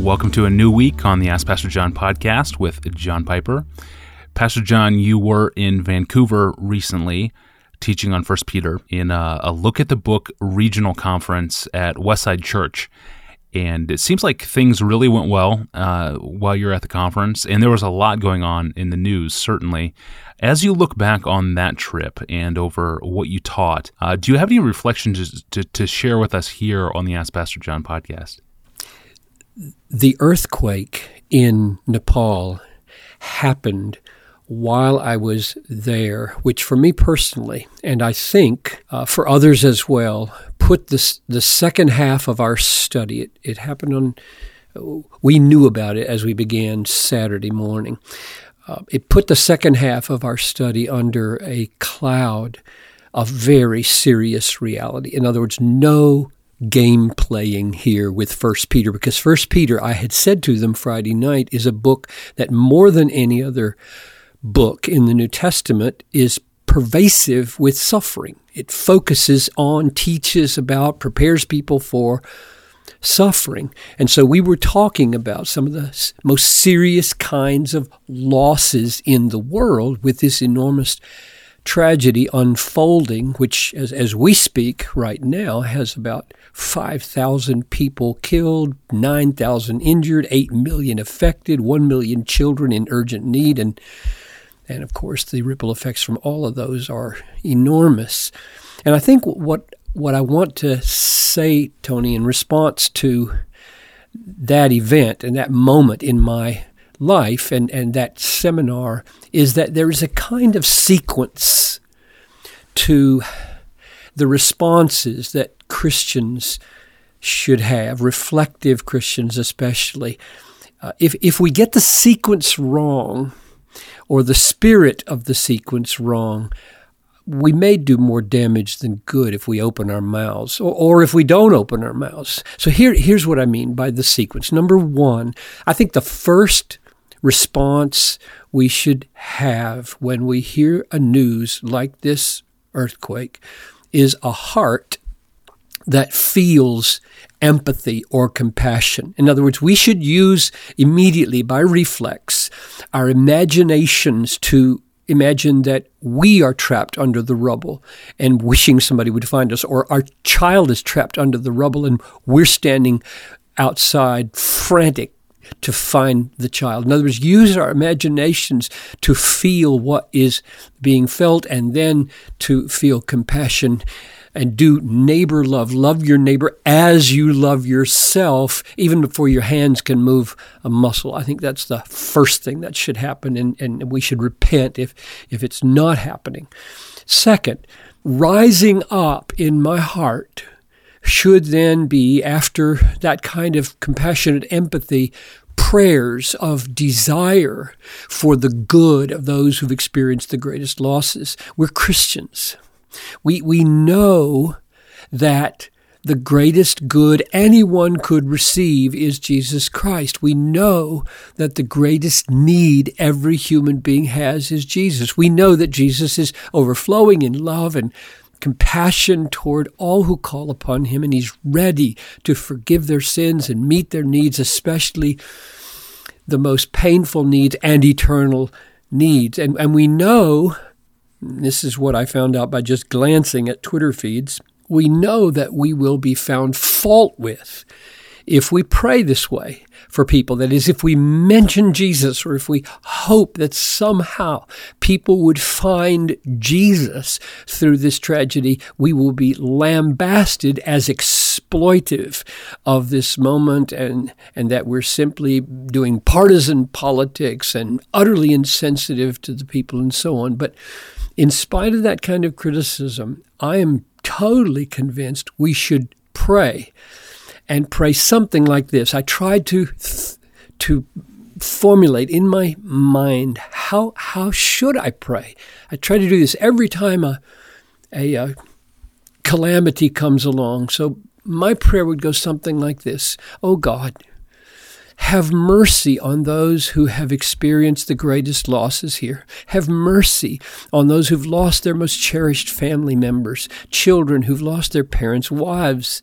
Welcome to a new week on the Ask Pastor John podcast with John Piper. Pastor John, you were in Vancouver recently teaching on 1 Peter in a Look at the Book regional conference at Westside Church. And it seems like things really went well while you were at the conference, and there was a lot going on in the news, certainly. As you look back on that trip and over what you taught, do you have any reflections to share with us here on the Ask Pastor John podcast? The earthquake in Nepal happened while I was there, which for me personally, and I think for others as well, put the second half of our study. It happened on, we knew about it as we began Saturday morning. It put the second half of our study under a cloud of very serious reality. In other words, no game playing here with 1 Peter, because 1 Peter, I had said to them Friday night, is a book that more than any other book in the New Testament is pervasive with suffering. It focuses on, teaches about, prepares people for suffering. And so we were talking about some of the most serious kinds of losses in the world with this enormous tragedy unfolding, which as we speak right now has about 5,000 people killed, 9,000 injured, 8 million affected, 1 million children in urgent need, and of course the ripple effects from all of those are enormous. And I think what I want to say, Tony, in response to that event and that moment in my life and that seminar is that there is a kind of sequence to the responses that Christians should have, reflective Christians especially. If we get the sequence wrong or the spirit of the sequence wrong, we may do more damage than good if we open our mouths, or if we don't open our mouths. So here's what I mean by the sequence. Number one, I think the first response we should have when we hear a news like this earthquake is a heart that feels empathy or compassion. In other words, we should use immediately by reflex our imaginations to imagine that we are trapped under the rubble and wishing somebody would find us, or our child is trapped under the rubble and we're standing outside frantic to find the child. In other words, use our imaginations to feel what is being felt and then to feel compassion and do neighbor love. Love your neighbor as you love yourself, even before your hands can move a muscle. I think that's the first thing that should happen, and we should repent if it's not happening. Second, rising up in my heart should then be, after that kind of compassionate empathy, prayers of desire for the good of those who've experienced the greatest losses. We're Christians. We know that the greatest good anyone could receive is Jesus Christ. We know that the greatest need every human being has is Jesus. We know that Jesus is overflowing in love and compassion toward all who call upon him, and he's ready to forgive their sins and meet their needs, especially the most painful needs and eternal needs. And we know, this is what I found out by just glancing at Twitter feeds, we know that we will be found fault with if we pray this way for people. That is, if we mention Jesus, or if we hope that somehow people would find Jesus through this tragedy, we will be lambasted as exploitive of this moment, and that we're simply doing partisan politics and utterly insensitive to the people and so on. But in spite of that kind of criticism, I am totally convinced we should pray. And pray something like this. I tried to formulate in my mind how should I pray. I try to do this every time a calamity comes along. So my prayer would go something like this: Oh God, Have mercy on those who have experienced the greatest losses here. Have mercy on those who've lost their most cherished family members, children who've lost their parents, wives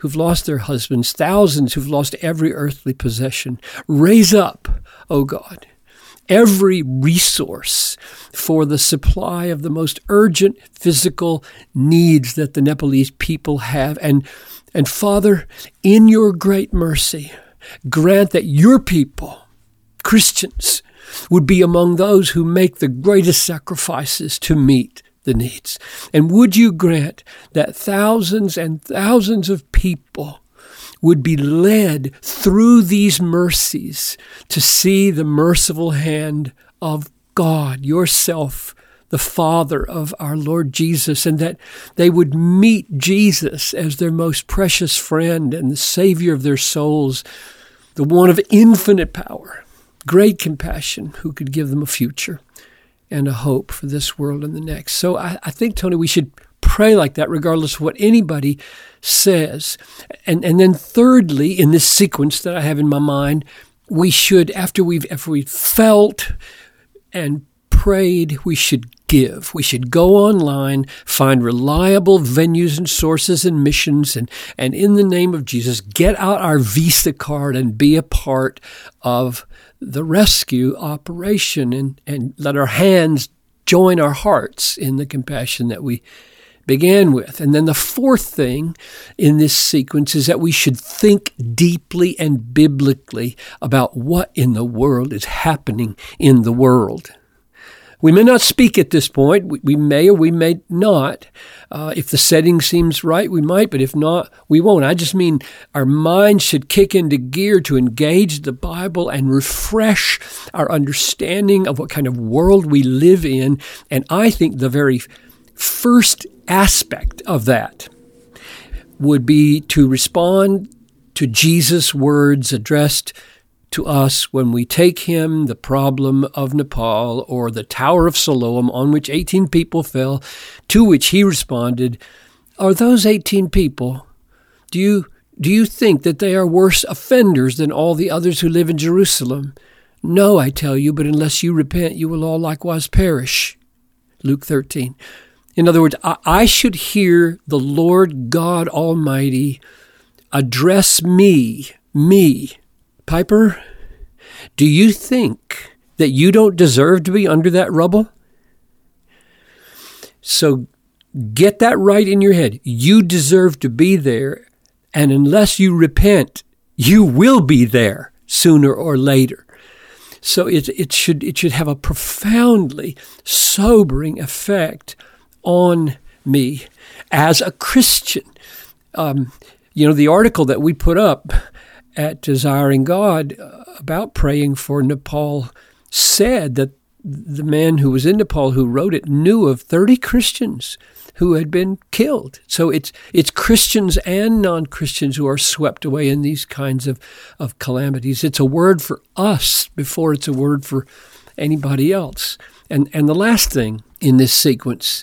who've lost their husbands, thousands who've lost every earthly possession. Raise up, O God, every resource for the supply of the most urgent physical needs that the Nepalese people have. And Father, in your great mercy, grant that your people, Christians, would be among those who make the greatest sacrifices to meet the needs. And would you grant that thousands and thousands of people would be led through these mercies to see the merciful hand of God, yourself, the Father of our Lord Jesus, and that they would meet Jesus as their most precious friend and the Savior of their souls, the one of infinite power, great compassion, who could give them a future and a hope for this world and the next. So I think, Tony, we should pray like that regardless of what anybody says. And then thirdly, in this sequence that I have in my mind, we should, after we've felt and prayed, we should give. We should go online, find reliable venues and sources and missions, and in the name of Jesus, get out our Visa card and be a part of the rescue operation, and let our hands join our hearts in the compassion that we began with. And then the fourth thing in this sequence is that we should think deeply and biblically about what in the world is happening in the world. We may not speak at this point. We may or we may not. If the setting seems right, we might, but if not, we won't. I just mean our minds should kick into gear to engage the Bible and refresh our understanding of what kind of world we live in. And I think the very first aspect of that would be to respond to Jesus' words addressed to us when we take him, the problem of Nepal, or the Tower of Siloam, on which 18 people fell, to which he responded, are those 18 people, do you think that they are worse offenders than all the others who live in Jerusalem? No, I tell you, but unless you repent, you will all likewise perish. Luke 13. In other words, I should hear the Lord God Almighty address me, Piper, do you think that you don't deserve to be under that rubble? So get that right in your head. You deserve to be there, and unless you repent, you will be there sooner or later. So it should have a profoundly sobering effect on me as a Christian. The article that we put up at Desiring God about praying for Nepal said that the man who was in Nepal who wrote it knew of 30 Christians who had been killed. So it's Christians and non-Christians who are swept away in these kinds of calamities. It's a word for us before it's a word for anybody else. And the last thing in this sequence,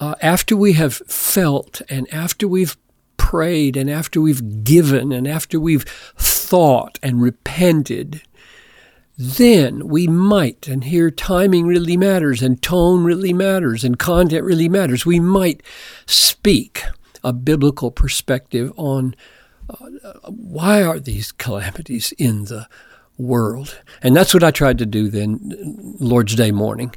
after we have felt and after we've prayed and after we've given and after we've thought and repented, then we might, and here timing really matters and tone really matters and content really matters, we might speak a biblical perspective on why are these calamities in the world. And that's what I tried to do then, Lord's Day morning.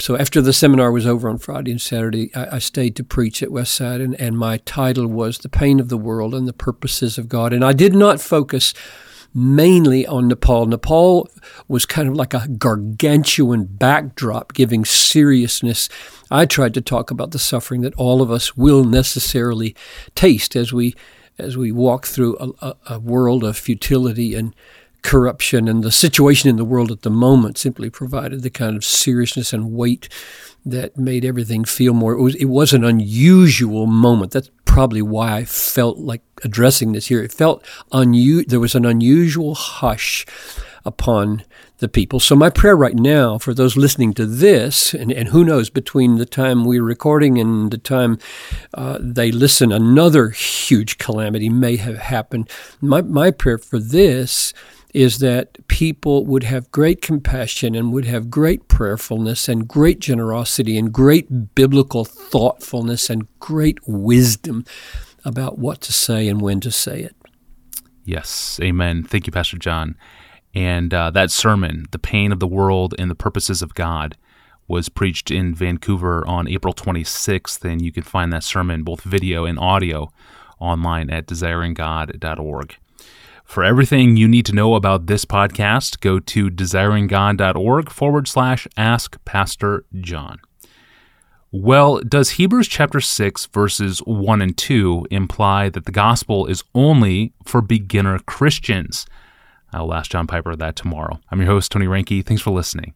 So after the seminar was over on Friday and Saturday, I stayed to preach at Westside, and my title was The Pain of the World and the Purposes of God. And I did not focus mainly on Nepal. Nepal was kind of like a gargantuan backdrop giving seriousness. I tried to talk about the suffering that all of us will necessarily taste as we walk through a world of futility and corruption, and the situation in the world at the moment simply provided the kind of seriousness and weight that made everything feel more. It was an unusual moment. That's probably why I felt like addressing this here. There was an unusual hush upon the people. So my prayer right now for those listening to this, and who knows, between the time we're recording and the time they listen, another huge calamity may have happened. My prayer for this is that people would have great compassion and would have great prayerfulness and great generosity and great biblical thoughtfulness and great wisdom about what to say and when to say it. Yes, amen. Thank you, Pastor John. And that sermon, The Pain of the World and the Purposes of God, was preached in Vancouver on April 26th, and you can find that sermon, both video and audio, online at desiringgod.org. For everything you need to know about this podcast, go to desiringgod.org/askpastorjohn. Well, does Hebrews chapter 6, verses 1 and 2 imply that the gospel is only for beginner Christians? I'll ask John Piper that tomorrow. I'm your host, Tony Ranke. Thanks for listening.